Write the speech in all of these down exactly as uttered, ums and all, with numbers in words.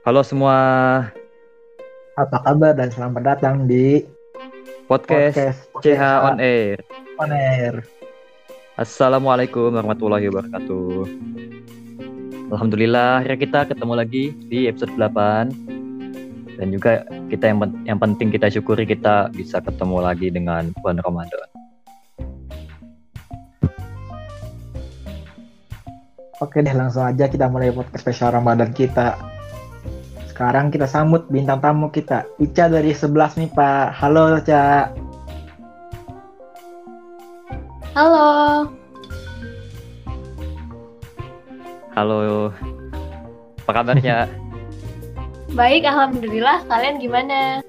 Halo semua, apa kabar dan selamat datang di podcast, podcast, podcast C H on Air. On Air. Assalamualaikum warahmatullahi wabarakatuh. Alhamdulillah, akhirnya kita ketemu lagi di episode delapan. Dan juga kita yang, pen- yang penting kita syukuri kita bisa ketemu lagi dengan bulan Ramadan. Oke deh, langsung aja kita mulai podcast spesial Ramadan kita. Sekarang kita sambut bintang tamu kita, Ica dari sebelas nih Pak. Halo Ica. Halo. Halo. Apa kabarnya? Baik, alhamdulillah. Kalian gimana?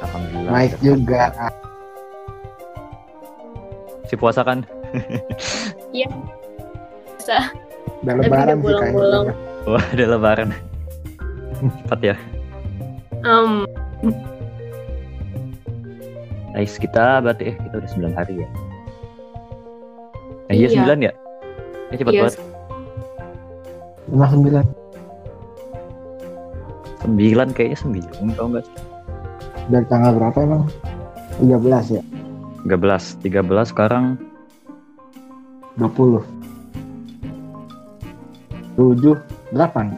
Alhamdulillah. Baik juga. Si puasa kan? Iya. Bisa. Udah lebaran sih kayaknya. Wah, udah lebaran. Cepat ya. Um. Nice, kita berarti eh, kita udah sembilan hari ya. Nah, iya sembilan ya. Ya cepat banget. Iya. sembilan. Sembilan kayaknya sembilan, tau nggak? Dari tanggal berapa emang? tiga belas ya. tiga belas, tiga belas sekarang dua puluh. tujuh, delapan.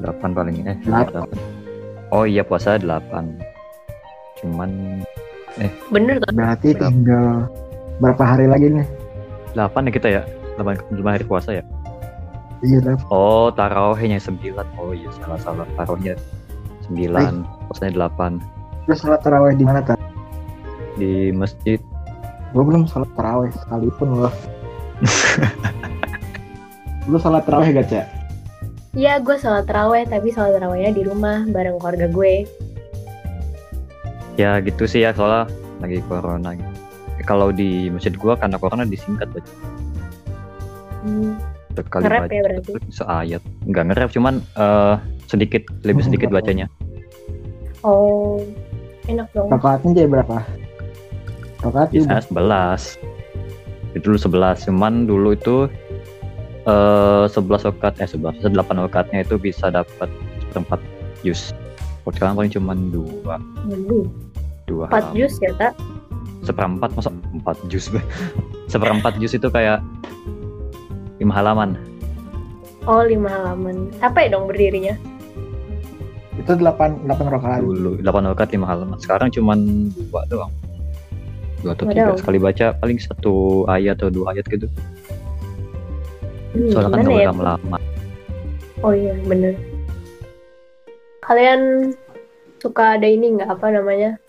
delapan paling eh delapan. Oh iya puasa delapan. Cuman eh bener kan? Berarti tinggal berapa hari lagi nih? delapan ya kita ya. delapan hari puasa ya. Iya, delapan. Oh, tarawihnya sembilan. Oh iya salah-salah. Tarawihnya sembilan, eh. Puasanya delapan. Terus salat tarawih di mana, Tan? Di masjid. Gua belum salat tarawih sekalipun loh. Lu salat tarawih gak, Cak? Iya, gue sholat terawih, tapi sholat terawihnya di rumah bareng keluarga gue. Ya gitu sih ya, soalnya lagi corona. Eh, kalau di masjid gue karena corona disingkat aja. Hmm. Ngerap ya berarti? Seayat, nggak ngerap, cuman uh, sedikit lebih sedikit bacanya. Oh, enak dong. Rakaatnya jadi berapa? Rakaat itu sebelas. Itu dulu sebelas, cuman dulu itu Uh, sebelas okat, eh sebelas, delapan okatnya itu bisa dapat seperempat jus. Kalau sekarang paling cuma dua dua empat jus ya tak? Seperempat, masa empat jus? Seperempat jus itu kayak lima halaman. Oh, lima halaman. Capek dong berdirinya. Itu delapan rokat dulu, delapan rokat lima halaman. Sekarang cuma dua doang, dua atau tiga. Sekali baca paling satu ayat atau dua ayat gitu. Soalnya kan udah lama-lama. Oh iya bener. Kalian suka ada ini gak, apa namanya,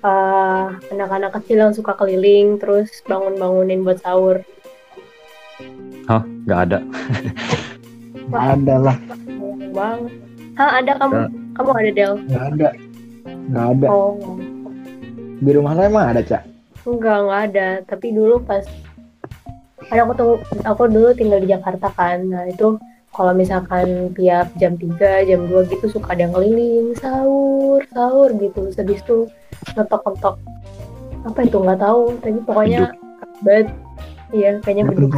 uh, anak-anak kecil yang suka keliling terus bangun-bangunin buat sahur? Oh gak ada. Gak ada lah. Hah, ada kamu? Gak. Kamu ada Del? Gak ada. Gak ada. Oh. Di rumah lo emang ada Cak? Enggak, gak ada. Tapi dulu pas Karena aku tuh, aku dulu tinggal di Jakarta kan. Nah itu kalau misalkan tiap jam tiga, jam dua gitu suka ada yang keliling sahur, sahur gitu. Habis itu ngetok-ngetok apa itu nggak tahu. Tapi pokoknya bed, iya kayaknya beduk.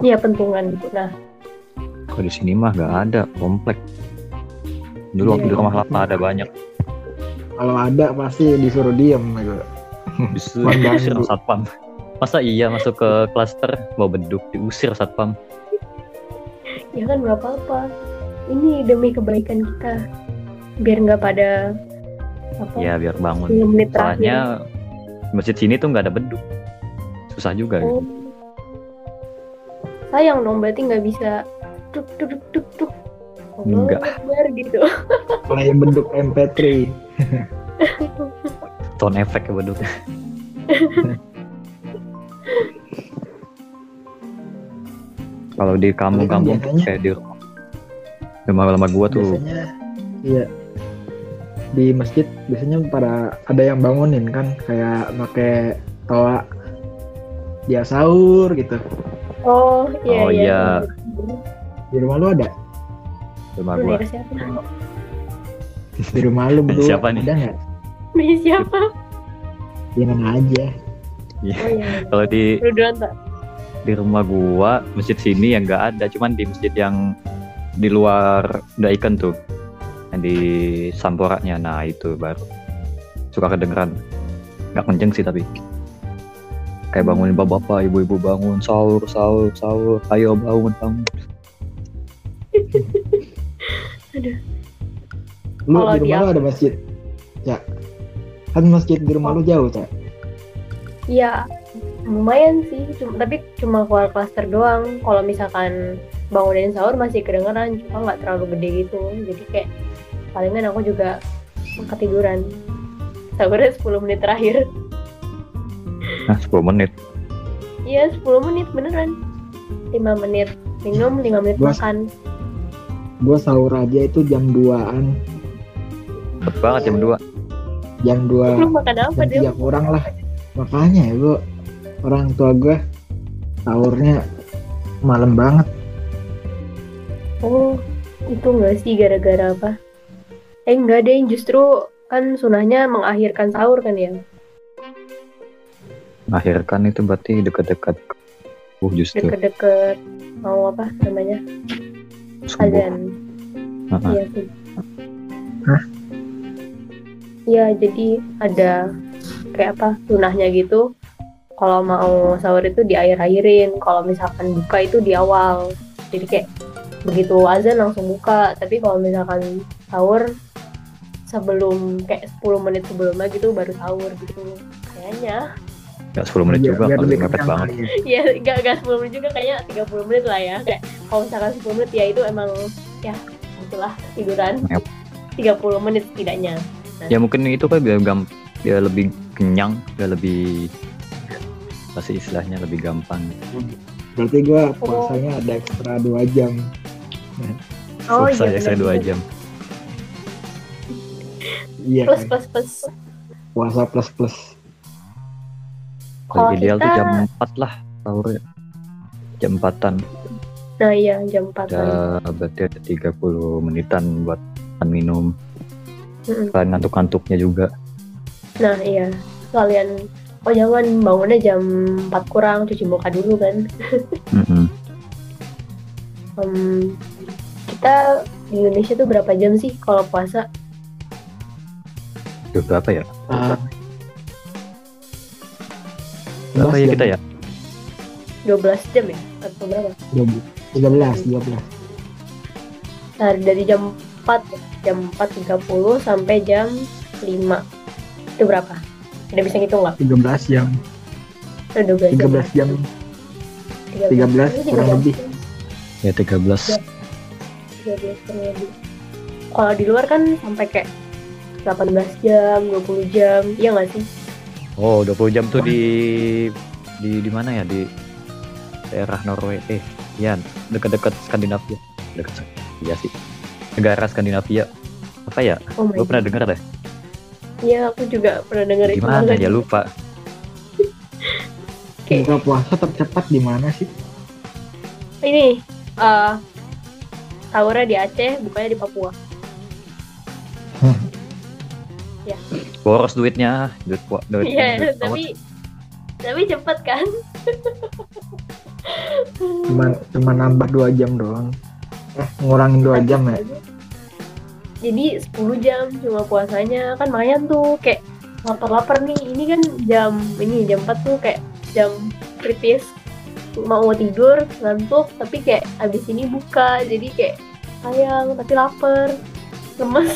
Iya pentungan gitu. Nah kalau di sini mah nggak ada komplek. Dulu yeah. Waktu di rumah lama ada banyak. Kalau ada pasti disuruh diem gitu. Disuruh disuruh satpam. Masa iya masuk ke klaster bawa beduk diusir satpam? Ya kan nggak apa-apa. Ini demi kebaikan kita. Biar nggak pada apa? Ya biar bangun. Soalnya masjid sini tuh nggak ada beduk. Susah juga. Oh. Gitu. Sayang dong berarti nggak bisa tuk tuk tuk tuk tuk. Oh, enggak. Ber gitu. Play beduk M P three. Tone efek ya beduk. Kalau di kampung-kampung kayak di rumah lama-lama gua tuh biasanya, iya di masjid biasanya para ada yang bangunin kan kayak pakai toa dia sahur gitu. Oh iya. Oh, iya. Di rumah lu ada? Di rumah gua. Di rumah lu belum ada nggak? Di siapa? Di mana aja? Yeah. Oh, iya. Kalau di Ruduan, di rumah gua masjid sini yang nggak ada, cuman di masjid yang di luar Daikon tuh, yang di Samporaknya. Nah itu baru suka kedengeran. Nggak kenceng sih tapi kayak bangunin bapak-bapak, ibu-ibu bangun, sahur, sahur, sahur, ayo bangun, bangun. Aduh. Lu di rumah lu ada masjid, Cak? Kan masjid di rumah lu jauh, Cak? Iya, lumayan sih, cuma, tapi cuma keluar klaster doang. Kalau misalkan bangunin sahur masih kedengeran, cuma nggak terlalu gede gitu. Jadi kayak palingan aku juga ketiduran. Sahurnya sepuluh menit terakhir. Nah, sepuluh menit. Iya, sepuluh menit beneran. lima menit minum, lima menit gua, makan. Gua sahur aja itu jam duaan. Cepet banget jam dua. Jam dua. Lu makan apa dia? Tiap orang lah. Makanya ya gua, orang tua gua sahurnya malam banget. Oh, itu enggak sih gara-gara apa? Eh, enggak deh, justru kan sunahnya mengakhirkan sahur kan ya. Akhirkan itu berarti dekat-dekat uh justru dekat-dekat mau apa namanya azan. Iya sih. Hah? Iya, jadi ada kayak apa sunahnya gitu. Kalau mau sahur itu di akhir-akhirin, kalau misalkan buka itu di awal. Jadi kayak begitu azan langsung buka. Tapi kalau misalkan sahur sebelum kayak sepuluh menit sebelumnya gitu baru sahur gitu kayaknya. Gak sepuluh menit ya, juga, kalau ngepet banget. Iya, gak, gak sepuluh menit juga, kayaknya tiga puluh menit lah ya. Kayak kalau misalkan sepuluh menit ya itu emang, ya itulah tiduran yep. tiga puluh menit setidaknya nah. Ya mungkin itu kan biar, gamp- biar lebih kenyang, biar lebih, pasti istilahnya lebih gampang. Berarti gue puasanya oh. ada ekstra dua jam. Oh iya, ekstra dua jam. Iya, plus, kan? plus, plus puasa plus, plus. Kalau ideal kita... tuh jam empat lah sahurnya. Jam empatan. Nah iya jam empatan. Ya, berarti ada tiga puluh menitan buat minum. Mm-mm. Kalian ngantuk-ngantuknya juga. Nah iya. Kalian oh jangan bangunnya jam empat kurang, cuci muka dulu kan. um, Kita di Indonesia tuh berapa jam sih kalau puasa? Duh, berapa ya? Uh. Berapa ya kita ya? dua belas jam ya? Atau berapa? tiga belas, tiga belas. Nah, dari jam empat, jam empat tiga puluh sampai jam lima. Itu berapa? Udah bisa ngitung nggak? tiga belas jam. Oh, dua belas tiga belas jam. tiga belas, tiga belas, tiga belas kurang lebih. Ya, tiga belas. tiga belas kurang lebih. Kalau di luar kan sampai kayak delapan belas jam, dua puluh jam. Iya nggak sih? Oh, dua puluh jam tuh di di di mana ya? Di daerah Norwegia. Eh, ya, dekat-dekat Skandinavia. Dekat. Iya sih. Negara Skandinavia. Apa ya? Oh lu pernah dengar deh? Iya, aku juga pernah dengar itu. Di mana ya lupa. Buka puasa tercepat di mana sih? Ini uh, sahurnya di Aceh, bukanya di Papua. Ya. Boros duitnya, duit kuat. Iya, tapi tapi cepet kan? Cuman cuman nambah dua jam doang. Eh, ngurangin dua jam ya. Jadi sepuluh jam cuma puasanya kan, makanya tuh kayak lapar-lapar nih. Ini kan jam ini jam empat tuh kayak jam kritis. Mau tidur, ngantuk, tapi kayak abis ini buka. Jadi kayak sayang tapi lapar. Lemes.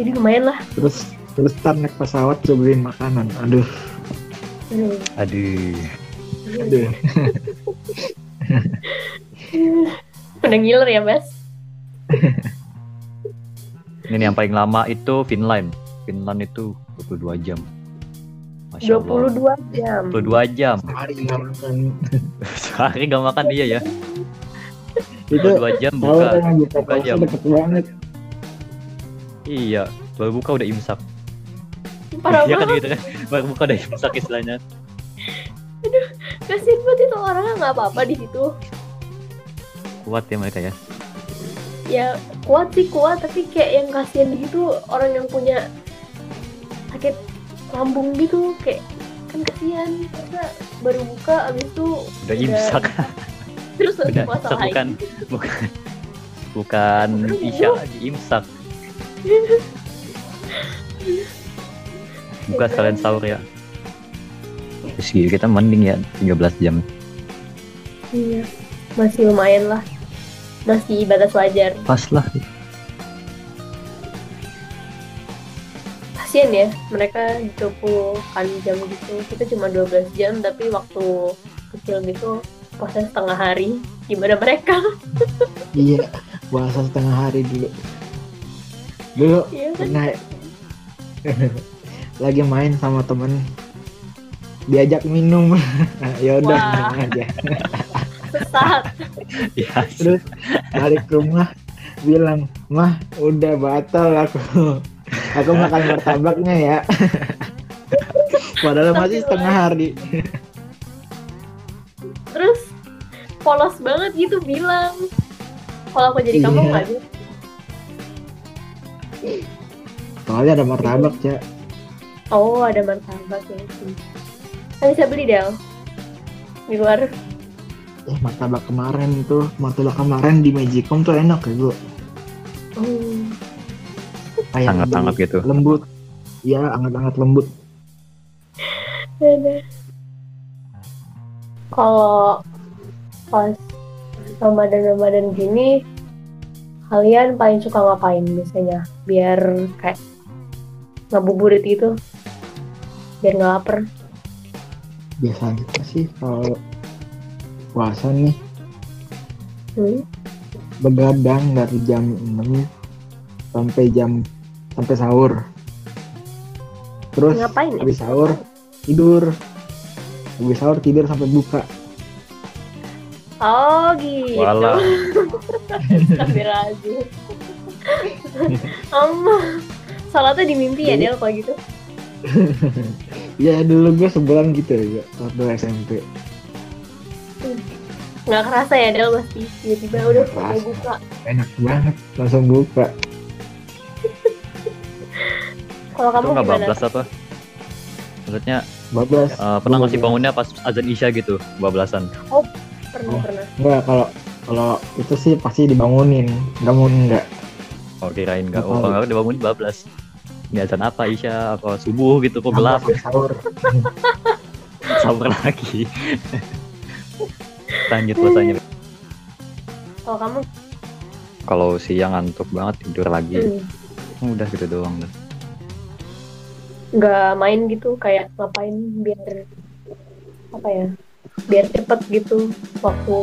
Jadi lumayan lah. Terus terus tar naik pesawat coba beliin makanan. Aduh. Aduh. Aduh. Aduh. Udah ngiler ya, Mas. Ini yang paling lama itu Finland. Finland itu dua puluh dua jam. Masya Allah. dua puluh dua jam. dua puluh dua jam. Sehari enggak makan. Sehari enggak makan dia ya. Itu dua jam buka. Buka jam. Deket banget. Iya, baru buka udah imsak. Parah iya banget. Kan gitu kan, baru buka udah imsak istilahnya. Aduh, kasihan banget itu orangnya, nggak apa-apa di situ. Kuat ya mereka ya? Ya kuat sih kuat, tapi kayak yang kasihan di situ orang yang punya sakit lambung gitu, kayak kan kasihan. Karena baru buka abis itu udah imsak. Udah, Terus udah, masalah bukan, bukan bukan Isya di imsak. Bukan sekalian sahur ya. Terus kita mending ya tiga belas jam. Iya, masih lumayan lah. Masih batas wajar. Pas lah. Kasian ya, mereka dua puluh kali jam gitu. Kita cuma dua belas jam tapi waktu kecil gitu puasa setengah hari. Gimana mereka? Iya, puasa setengah hari dulu. Dulu iya, pernah kan? Lagi main sama temen, diajak minum. Ya udah aja. Sesat. Yes. Terus balik ke rumah bilang, "Mah, udah batal aku. Aku makan martabaknya ya." Padahal masih setengah hari. Terus polos banget gitu bilang, "Kalau aku jadi yeah. kamu enggak bisa." Soalnya ada martabak, Cak. Oh, ada martabak ya sih. Kan bisa beli, Del. Di luar. Eh, martabak kemarin tuh, martabak kemarin di Magicom tuh enak ya, Bu. Oh. Anget-anget gitu. Lembut. Iya, anget-anget lembut. Dadah. Kalau pas Ramadan-Ramadan gini, kalian paling suka ngapain biasanya? Biar kayak ngabuburit gitu. Biar nggak lapar. Biasanya sih kalau puasa nih hmm? begadang dari jam enam sampai jam sampai sahur, terus ngapain habis ya? Sahur tidur, habis sahur tidur sampai buka. Oh gitu. Sampai razi. Amma salatnya di mimpi ya Del kalau gitu. Ya dulu gue sebulan gitu ya waktu S M P. Nggak kerasa ya Del, pasti tiba-tiba udah mau buka. Enak banget, langsung buka. Kalau kamu nggak bablas apa? Maksudnya bablas. Uh, pernah nggak sih bangunnya pas azan Isya gitu, bablasan? Oh, pernah oh, pernah. Enggak, kalau kalau itu sih pasti dibangunin, nggak mau enggak. Oh kirain nggak, oh kalau dibangunin bablas. Ini azan apa Isya? Apa subuh gitu kok gelap? Sahur. Sahur lagi. Lanjut puasanya. Kalau kamu? Kalau siang ngantuk banget tidur lagi. Hmm. Udah gitu doang deh. Nggak main gitu kayak ngapain biar apa ya? Biar cepet gitu waktu.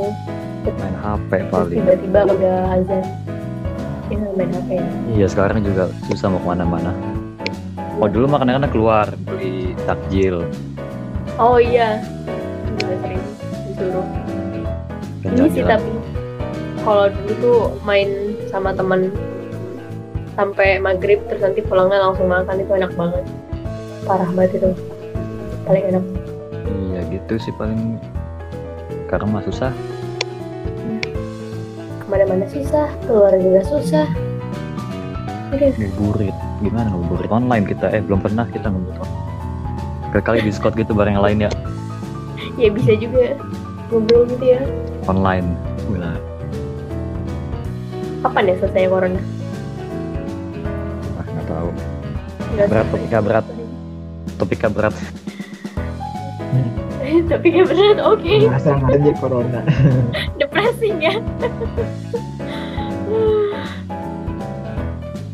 Main H P paling. Tiba-tiba udah azan. Ya main H P. Iya sekarang juga susah mau kemana-mana. Oh dulu mah kadang-kadang keluar beli takjil. Oh iya. Sering disuruh. Ini sih tapi kalau dulu tuh main sama teman sampai maghrib terus nanti pulangnya langsung makan, itu enak banget, parah banget itu, paling enak. Iya gitu sih paling, sekarang mah susah. Kemana-mana susah, keluar juga susah. Ngabuburit, gimana ngabuburit online kita? Eh belum pernah kita ngabuburit. Kali-kali diskot gitu bareng yang lain ya? Ya bisa juga. Ngobrol gitu ya online. Gila. Kapan ya selesai corona? Ah, nggak tahu. Nggak berat, topiknya berat. Topiknya berat. Topiknya berat, oke. Okay. Masa aja corona. Depressing ya.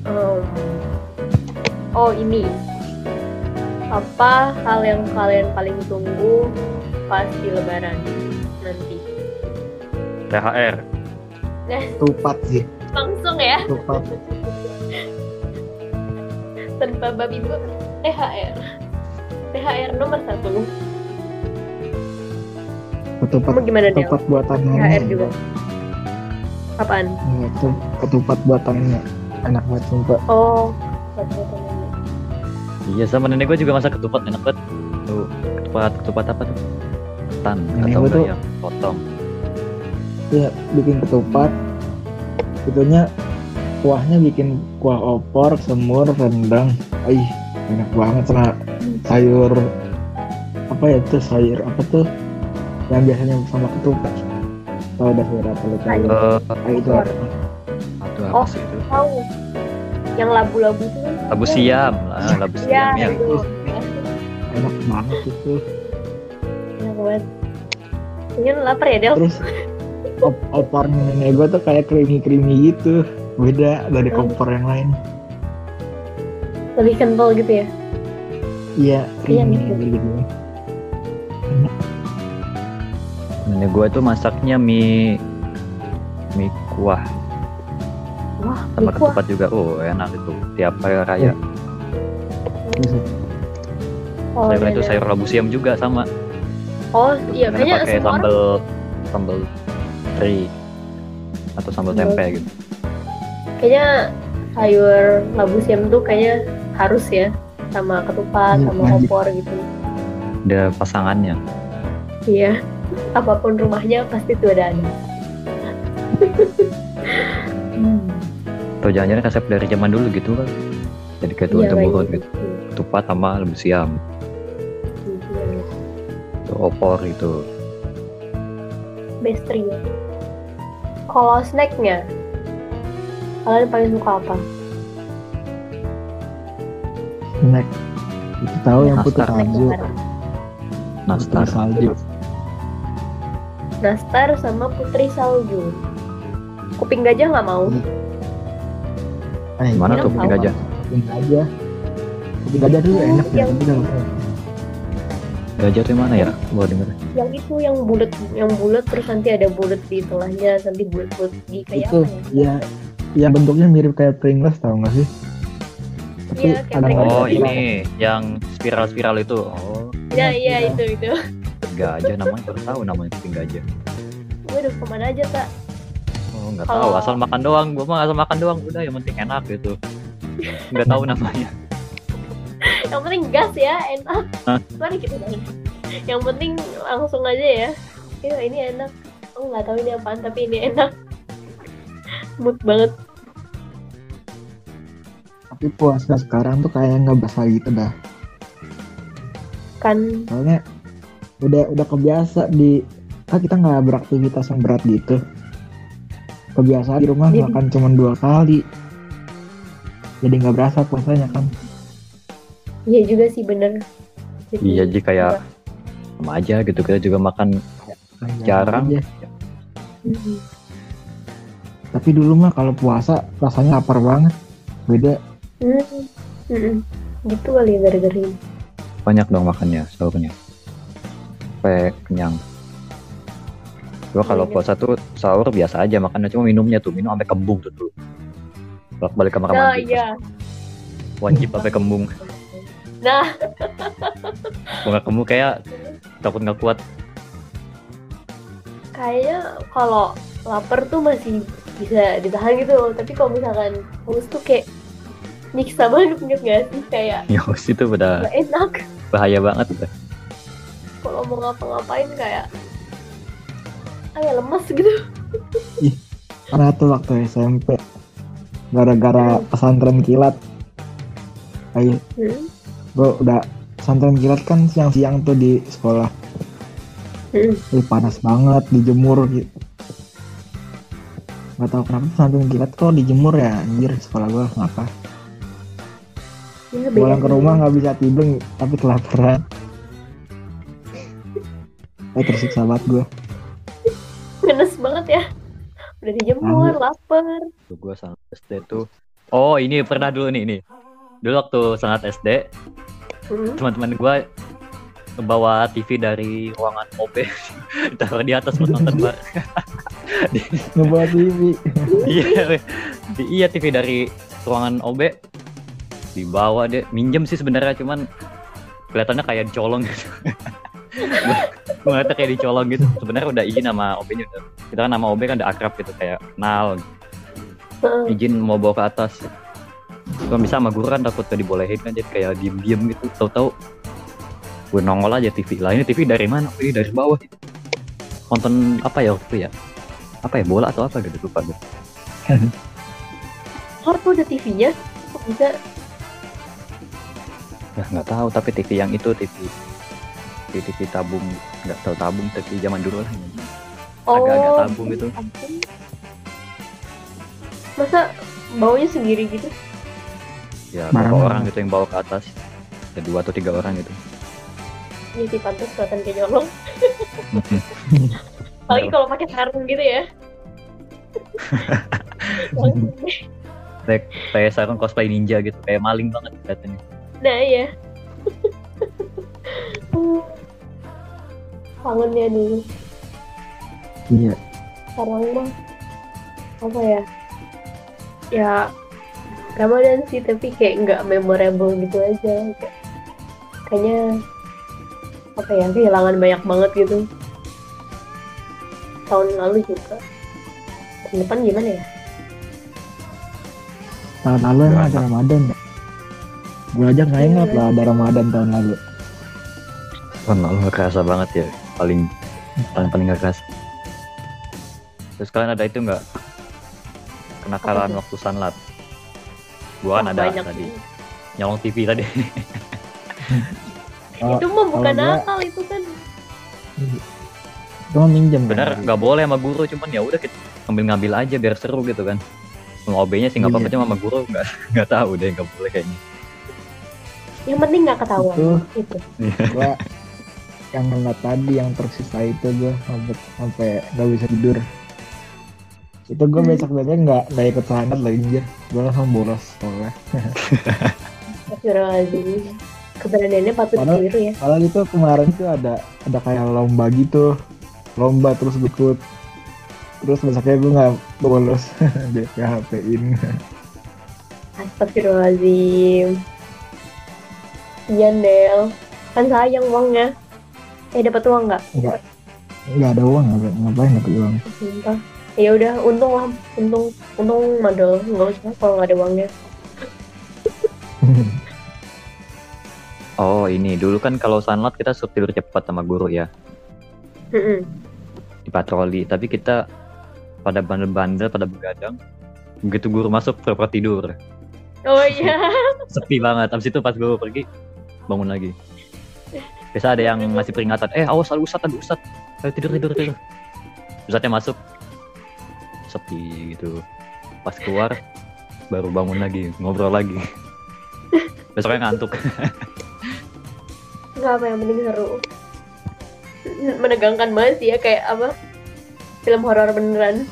um. Oh ini apa hal yang kalian paling tunggu pas di Lebaran? Nanti T H R tupat sih langsung ya tupat tanpa babi bu. T H R T H R nomor satu ketupat. Gimana, ketupat buatannya T H R juga apaan? Ya, itu ketupat buatannya enak banget sumpah. Oh buatannya iya sama nenek gue juga masak ketupat enak banget tuh. Ketupat ketupat apa tuh tan atau tuh, yang potong. Iya, bikin ketupat. Itunya kuahnya bikin kuah opor, semur, rendang. Aih, enak banget sama sayur apa ya itu sayur apa tuh yang biasanya sama ketupat. Oh, Dahira pelukan. Uh, ah, itu apa? Aduh, apa oh, sih itu? Tahu. Yang labu-labu itu. Labu siam lah, labu siam ya. Itu. Enak banget itu. Enak banget. Ini lapar ya, Del? Terus op- opor nenek gue tuh kayak creamy-creamy gitu. Beda dari hmm. kompor yang lain. Lebih kental gitu ya? Iya, creamy iya, gitu. Enak. Nenek gue tuh masaknya mie mie kuah. Wah, sama ketupat juga. Oh, enak itu. Tiap hari raya. Oh, sayur itu sayur labu siam juga sama. Oh, iya kayaknya pakai sambal sambal teri atau sambal tempe gitu. Kayaknya sayur labu siam tuh kayaknya harus ya sama ketupat, hmm, sama opor gitu. Ada pasangannya. Iya. Apapun rumahnya pasti tuh ada anak. Hmm. Atau jangan-jangan resep dari zaman dulu gitu kan. Jadi kayak tuan-tuan gitu. Ketupat sama labu siam. Itu opor gitu. Bestri. Kalau snacknya, kalian paling suka apa? Snack. Itu tahu yang putih salju. Nastar salju. Nastar sama putri salju. Kuping gajah nggak mau. Eh, mana tuh kuping gajah? Kuping gajah. Kuping gajah dulu enak ya. Gajah tuh mana ya? Mau dengar? Yang itu yang bulat, yang bulat terus nanti ada bulat di tengahnya, nanti bulat-bulat di kayak itu, apa? Itu ya, ya bentuknya mirip kayak Pringles tau nggak sih? Iya. Oh ini yang spiral-spiral itu. Oh. Ya iya itu itu. Gajah namanya baru tahu namanya kuping gajah. Waduh kemana aja tak? Oh nggak tahu asal makan doang, gua mah asal makan doang udah yang penting enak gitu. Nggak tahu namanya. Yang penting gas ya enak. Mari kita gitu. Yang penting langsung aja ya. Ini ini enak. Aku nggak tahu ini apaan tapi ini enak. Mood banget. Tapi puasa sekarang tuh kayak nggak basah gitu dah. Kan. Soalnya udah udah kebiasa di ah kita nggak beraktivitas yang berat gitu. Kebiasaan di rumah jadi, makan cuma dua kali, jadi nggak berasa puasanya kan? Iya juga sih bener. Jadi, iya jadi kayak enggak. Sama aja gitu kita juga makan ya, jarang. Ya. Mm-hmm. Tapi dulu mah kalau puasa rasanya lapar banget, beda. Mm-hmm. Mm-hmm. Gitu kali gara-gara. Banyak dong makannya, sahurnya. Sampai kenyang. Gua kalau puasa tuh sahur biasa aja makannya cuma minumnya tuh minum sampai kembung tuh dulu. Balik ke kamar mandi. Nah, iya. Wajib sampai kembung. Nah. Gua kembung kayak takut enggak kuat. Kayaknya kalau lapar tuh masih bisa ditahan gitu, tapi kalau misalkan haus tuh kayak nyiksa banget enggak sih kayak. Ya, haus itu udah enak. Bahaya banget udah. Kalau mau ngapa-ngapain kayak kayak lemes gitu. Ih, karena tuh waktu S M P gara-gara pesantren kilat. Ayo, hmm? Gue udah pesantren kilat kan siang-siang tuh di sekolah. Hmm. Ih, panas banget dijemur gitu. Gak tau kenapa pesantren kilat kok dijemur ya anjir sekolah gue kenapa? Ya, pulang ke rumah nggak bisa tidur tapi kelaparan. Eh tersiksa banget gue. Menes banget ya. Udah dijemur, lapar. Gue sangat S D tuh. Oh ini pernah dulu nih ini. Dulu waktu sangat S D, hmm? teman-teman gue bawa T V dari ruangan O B, taruh di atas buat nonton bar. Ngebawa T V. Iya, iya T V dari ruangan O B dibawa deh. Minjem sih sebenarnya cuman kelihatannya kayak colong gitu. Ngeliatnya kayak dicolong gitu. Sebenarnya udah izin sama O B-nya. Kita kan nama O B kan udah akrab gitu. Kayak kenal gitu. Izin mau bawa ke atas. Kan bisa sama guru kan takut gak dibolehin kan. Jadi kayak diem-diem gitu. Tahu-tahu gue nongol aja T V. Lah ini T V dari mana? Ini dari bawah. Nonton apa ya waktu itu ya? Apa ya? Bola atau apa gitu? Lupa gue. Kok tuh ada T V-nya? Kok bisa? Ya gak tahu. Tapi T V yang itu T V T V tabung, nggak tahu tabung, tapi zaman dulu lah. agak-agak oh, tabung gitu. Ampun. Masa baunya sendiri gitu? Ya, berapa orang gitu yang bawa ke atas? Ya, dua atau tiga orang gitu. Ini di pantas kelihatan kayak nyolong. Apalagi kalau pakai sarung gitu ya. Kayak kayak sarung cosplay ninja gitu, kayak maling banget kelihatannya. Nah iya. Pangunnya dulu. Iya. Sarung bang. Apa ya? Ya Ramadan sih, tapi kayak nggak memorable gitu aja. Kayak, kayaknya apa ya, kehilangan banyak banget gitu. Tahun lalu juga. Tahun depan gimana ya? Tahun lalu emang ada Ramadan ya? Gue aja nggak ingat lah ada Ramadan tahun lalu. Tahun lalu nggak kerasa banget ya, paling paling paling nggak kerasa. Terus kalian ada itu nggak? Kenakalan waktu sunlat. Gua kan oh, ada tadi ini. Nyolong T V tadi. Oh, itu mah bukan nakal gua... itu kan. Cuma minjem. Benar, nggak boleh sama guru, cuman ya udah kita ngambil-ngambil aja biar seru gitu kan. Mau O B-nya sih nggak apa-apa, cuma sama guru nggak nggak tahu deh, nggak boleh kayaknya. Yang penting nggak ketahuan. Itu. Itu. Gua yang nggak tadi yang tersisa itu gua sampai sampai nggak bisa tidur. Itu gue besok-besoknya nggak nggak ikut sanat lagi aja, gue langsung boros soalnya. Astagfirullahaladzim, keberadaannya patut ditiru ya. Kalau itu kemarin tuh ada ada kayak lomba gitu, lomba terus ikut, terus besoknya gue nggak bolos, dia P H P-in. Astagfirullahaladzim, Yandel, kan sayang uangnya. Eh dapat uang nggak? Nggak, nggak ada uang, ngapain dapat uang? Entah. Ya udah, untung lah, untung, untung madel nggak usah kalau nggak ada uangnya. Oh ini dulu kan kalau sunlat kita suruh tidur cepat sama guru ya. Mm-mm. Di patroli, tapi kita pada bandel-bandel, pada begadang, begitu guru masuk pura-pura tidur. Oh iya. Sepi banget. Abis itu pas guru pergi bangun lagi. Biasa ada yang ngasih peringatan, eh awas ada ustad, ada ustad, ayo tidur tidur tidur. Ustadnya masuk. Sepi gitu, pas keluar baru bangun lagi, ngobrol lagi, besoknya ngantuk. Nggak apa, yang penting seru, menegangkan banget sih ya, kayak apa film horor beneran.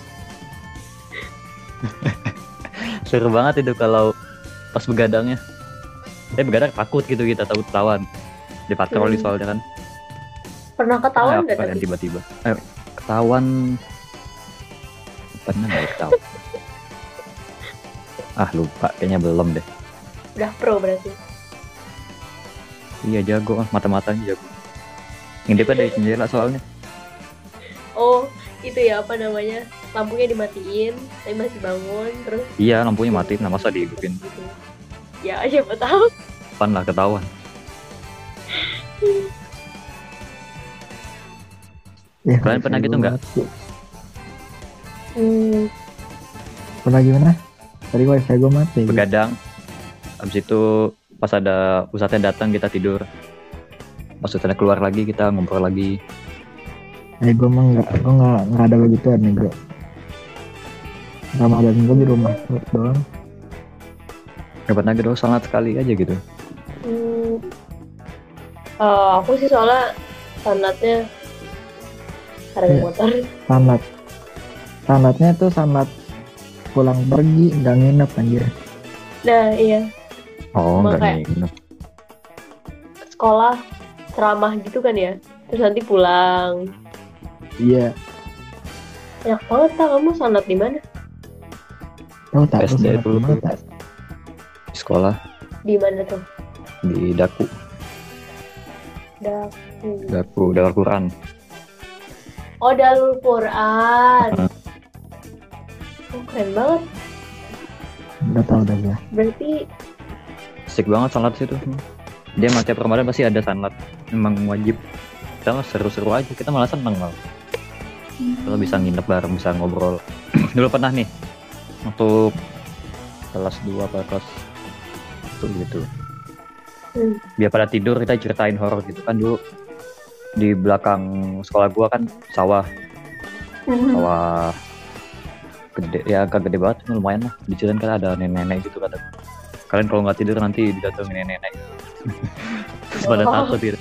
Seru banget itu kalau pas begadangnya, eh begadang takut gitu, kita takut ketahuan di patroli hmm. soalnya kan. Pernah ketahuan nggak tadi? Tiba-tiba eh, ketahuan. Pernah nggak tahu? Ah lupa, kayaknya belum deh. Udah pro berarti? Iya jago, mata-matanya jago. Ngintipnya dari jendela soalnya. Oh itu ya apa namanya? Lampunya dimatiin, tapi masih bangun terus. Iya lampunya mati, nah masa dihidupin? Ya siapa tahu. Pan lah ketahuan. Ya, kalian pernah gitu nggak? Hmm. Pernah gimana? Tadi wifi gue mati. Begadang. Abis itu pas ada pusatnya datang kita tidur. Maksudnya keluar lagi kita ngompor lagi. Eh gue emang nggak, gue nggak nggak ada begituan nih bro. Ramadan gue di rumah doang. Dapat lagi doang sangat sekali aja gitu. Hmm. Uh, aku sih soalnya sanatnya karena motor. Sanat. Sanatnya tuh sanat pulang pergi, nggak nginep anjir. Nah iya. Oh nggak nginep. Sekolah ceramah gitu kan ya, terus nanti pulang. Iya. Banyak banget tak kamu sanat di mana? Tahu tak? S D dulu tuh. Di sekolah. Di mana tuh? Di Daku. Daku. Daku Darul Quran. Oh Darul Quran. Oh, keren banget. Nggak tahu dah ya. Berarti asik banget sanlat sih tuh. Dia mah tiap Ramadan pasti ada sanlat. Emang wajib. Kita mah seru-seru aja. Kita malah seneng malah. Hmm. Kalau bisa nginep bareng, bisa ngobrol. Dulu pernah nih waktu kelas dua apa kelas satu gitu. Hmm. Biar pada tidur kita ceritain horor gitu kan dulu. Di belakang sekolah gua kan sawah. mm-hmm. Sawah gede ya, agak gede banget, lumayan lah diceritain kan ada nenek-nenek gitu kadang. Kalian kalau nggak tidur nanti didatengin nenek-nenek. Terus pada takut gitu.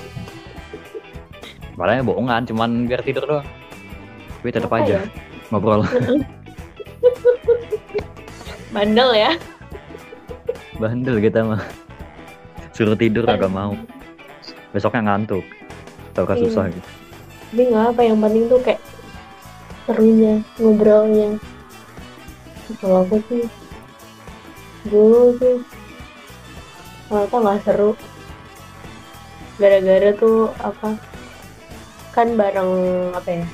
Padahal bohongan, cuman biar tidur doang. Tapi tetap apa aja ya? Ngobrol. Bandel ya. Bandel kita mah. Suruh tidur agak mau. Besoknya ngantuk. Atau gak susah gitu. Tapi gak apa, yang penting tuh kayak serunya, ngobrolnya. Kalau aku sih dulu tuh ternyata gak seru. Gara-gara tuh apa, kan bareng apa ya,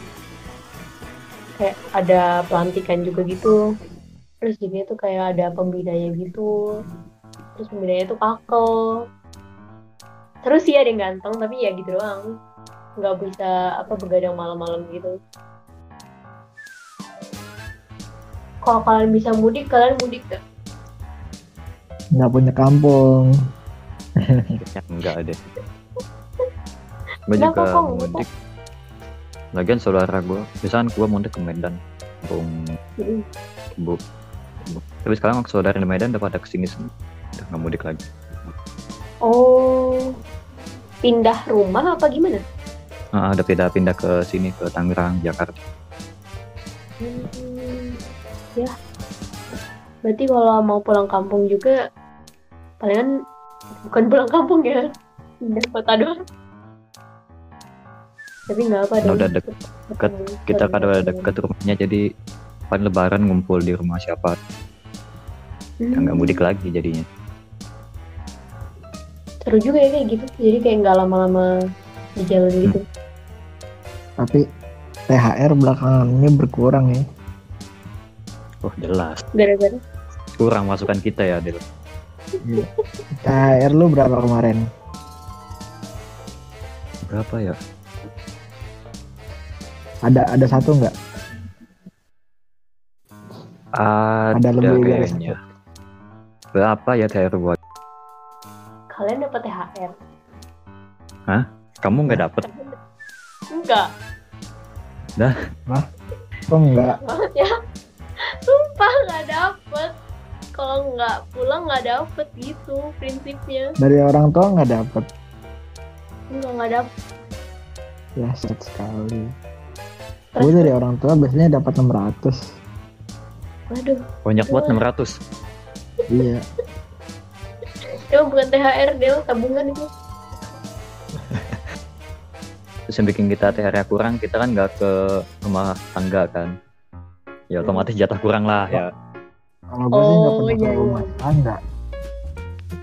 kayak ada pelantikan juga gitu. Terus gini tuh kayak ada pembinanya gitu. Terus pembinanya tuh kakel. Terus sih ada yang ganteng, tapi ya gitu doang. Gak bisa apa begadang malam-malam gitu. Kalau kalian bisa mudik, kalian mudik gak? Gak punya kampung. Enggak deh. Gue juga kong, mudik. Lagian saudara gue, misalkan gue mudik ke Medan. Bung, bu, bu. Tapi sekarang saudara di Medan udah pada kesini semua, udah nggak mudik lagi. Oh, pindah rumah apa gimana? Ah, udah pindah-pindah ke sini, ke Tangerang, Jakarta. Hmm, ya, berarti kalau mau pulang kampung juga, palingan bukan pulang kampung ya, pindah kota doang. Tapi nggak apa deh. Udah deket, deket kita kan udah deket rumahnya, jadi pas lebaran ngumpul di rumah siapa. Hmm. Ya nggak mudik lagi jadinya. Seru juga ya kayak gitu, jadi kayak nggak lama-lama di jalan hmm. gitu. Tapi T H R belakangan ini berkurang ya. Oh jelas. Gara-gara kurang masukan kita ya Del. Yeah. T H R lu berapa kemarin? Berapa ya? Ada ada satu nggak? Ada, ada lebih kayaknya. Berapa ya T H R buat? Kalian dapat T H R? Hah? Kamu nggak dapat? Enggak. Dah? Hah? Kok nggak? Ya, sumpah nggak dapat. Kalau nggak pulang nggak dapat gitu prinsipnya. Dari orang tua nggak dapat? Enggak nggak dapat. Ya sad sekali. Gue dari orang tua biasanya dapat enam ratus. Waduh. Banyak buat enam ratus. Iya. Emang bukan T H R, Del, tabungan itu. Terus yang bikin kita T H R kurang, kita kan nggak ke rumah tangga kan. Ya otomatis jatah kurang lah ya. Kalau gue oh, sih nggak pernah iya, ke rumah tangga.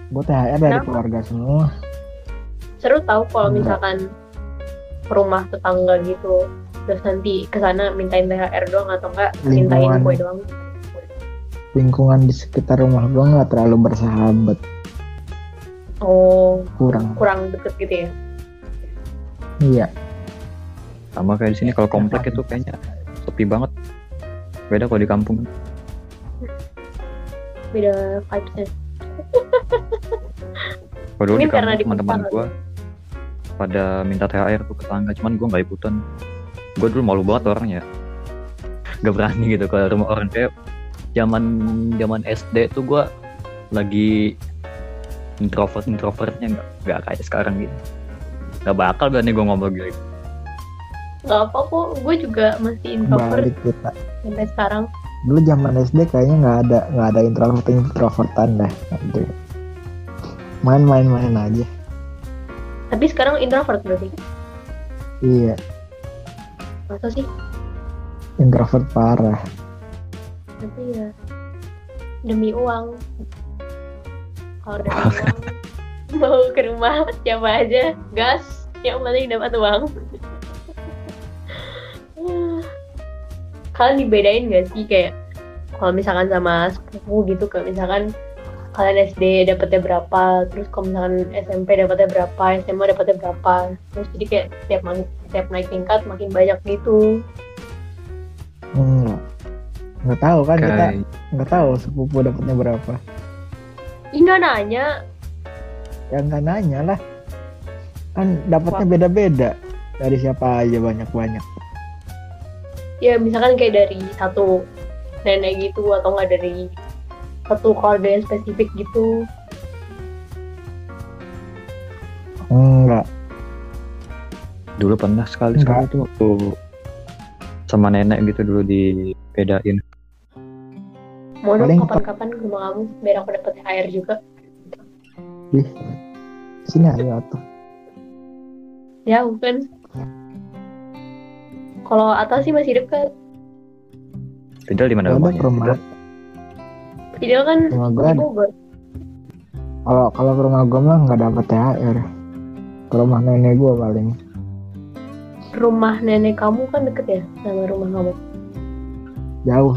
Gue T H R dari nah, keluarga semua. Seru tau kalau misalkan ke rumah tetangga gitu. Terus nanti kesana mintain T H R doang atau enggak mintain kue doang. Lingkungan di sekitar rumah gue nggak terlalu bersahabat. Oh, kurang kurang deket gitu ya? Iya. Sama kayak di sini kalau komplek itu kayaknya sepi banget. Beda kalau di kampung. Beda vibesnya. Kalau dulu di kampung teman-teman gue pada minta T H R tuh ke tetangga, cuman gue nggak ikutan. Gue dulu malu banget orangnya, gak berani gitu ke rumah orang. Kayak zaman zaman S D tuh gue lagi introvert introvertnya nggak nggak kayak sekarang gitu. Gak bakal berani gue ngobrol gitu. Gak apa kok, gue juga masih introvert sampai sekarang. Dulu zaman S D kayaknya nggak ada nggak ada introvert introvertan dah, main-main-main aja. Tapi sekarang introvert berarti? Iya. Masa sih? Introvert parah. Tapi ya demi uang. Kalau demi uang mau ke rumah siapa aja, gas, yang penting dapat uang. Kalian dibedain gak sih kayak kalau misalkan sama sepupu gitu, kayak misalkan kalian S D dapatnya berapa, terus kalau misalkan S M P dapatnya berapa, S M A dapatnya berapa, terus jadi kayak setiap manis setiap naik tingkat makin banyak gitu. Hmm, nggak tahu kan Kay- kita nggak tahu sepupu dapatnya berapa. Ih nggak nanya. Ya nggak nanya lah. Kan dapatnya beda-beda dari siapa aja banyak-banyak. ya misalkan kayak dari satu nenek gitu atau nggak dari satu keluarga yang spesifik gitu? Enggak. Dulu pernah sekali sekali tuh waktu sama nenek gitu dulu dibedain. Mau dong kapan-kapan ke rumah kamu biar aku dapet air juga. Ih, sini ayo atuh. Ya bukan. Kalau atas sih masih dekat. Fidel di mana rumahnya? Rumah. Fidel kan rumah gue di Bogor. Kalau kalau ke rumah gue mah nggak dapat T H R. Ke rumah nenek gue paling. Rumah nenek kamu kan deket ya sama rumah kamu? Jauh.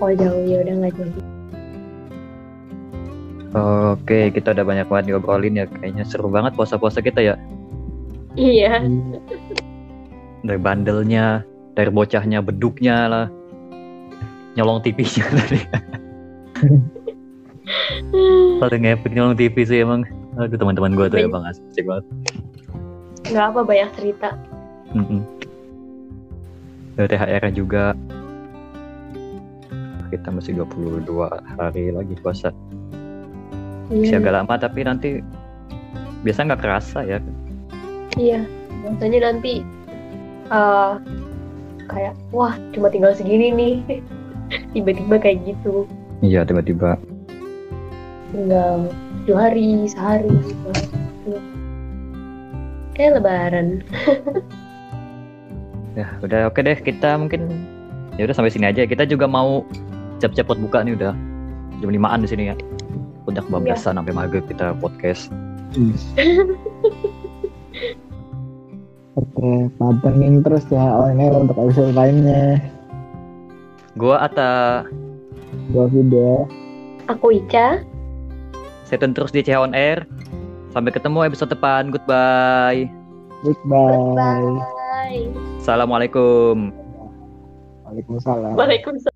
Oh jauh, ya udah nggak jadi. Oke, kita udah banyak banget ngobrolin ya. Kayaknya seru banget puasa-puasa kita ya. Iya. Dari bandelnya, dari bocahnya, beduknya lah. Nyolong T V-nya tadi. Paling epic nyolong T V sih emang. Aduh teman-teman gue tuh emang asik banget. Gak apa, banyak cerita. Mm-hmm. Dari T H R-nya juga. Kita masih dua puluh dua hari lagi puasa. Iya. Masih agak lama tapi nanti biasanya gak kerasa ya. Iya. Biasanya nanti uh, kayak wah cuma tinggal segini nih. Tiba-tiba kayak gitu. Iya tiba-tiba. Tinggal tujuh hari, sehari gitu. Kayak lebaran. Ya udah oke deh, kita mungkin ya udah sampai sini aja. Kita juga mau cepet-cepet buka nih, udah jam limaan di sini ya. Udah kebablasan ya. Sampai maghrib kita podcast. Hmm. Oke, pantengin terus ya on air untuk episode lainnya. Gua Atta. Gua Fidel. Aku Ica. Stay tune terus di C H on Air. Sampai ketemu episode depan. Goodbye. Goodbye. Goodbye. Assalamualaikum. Waalaikumsalam. Waalaikumsalam.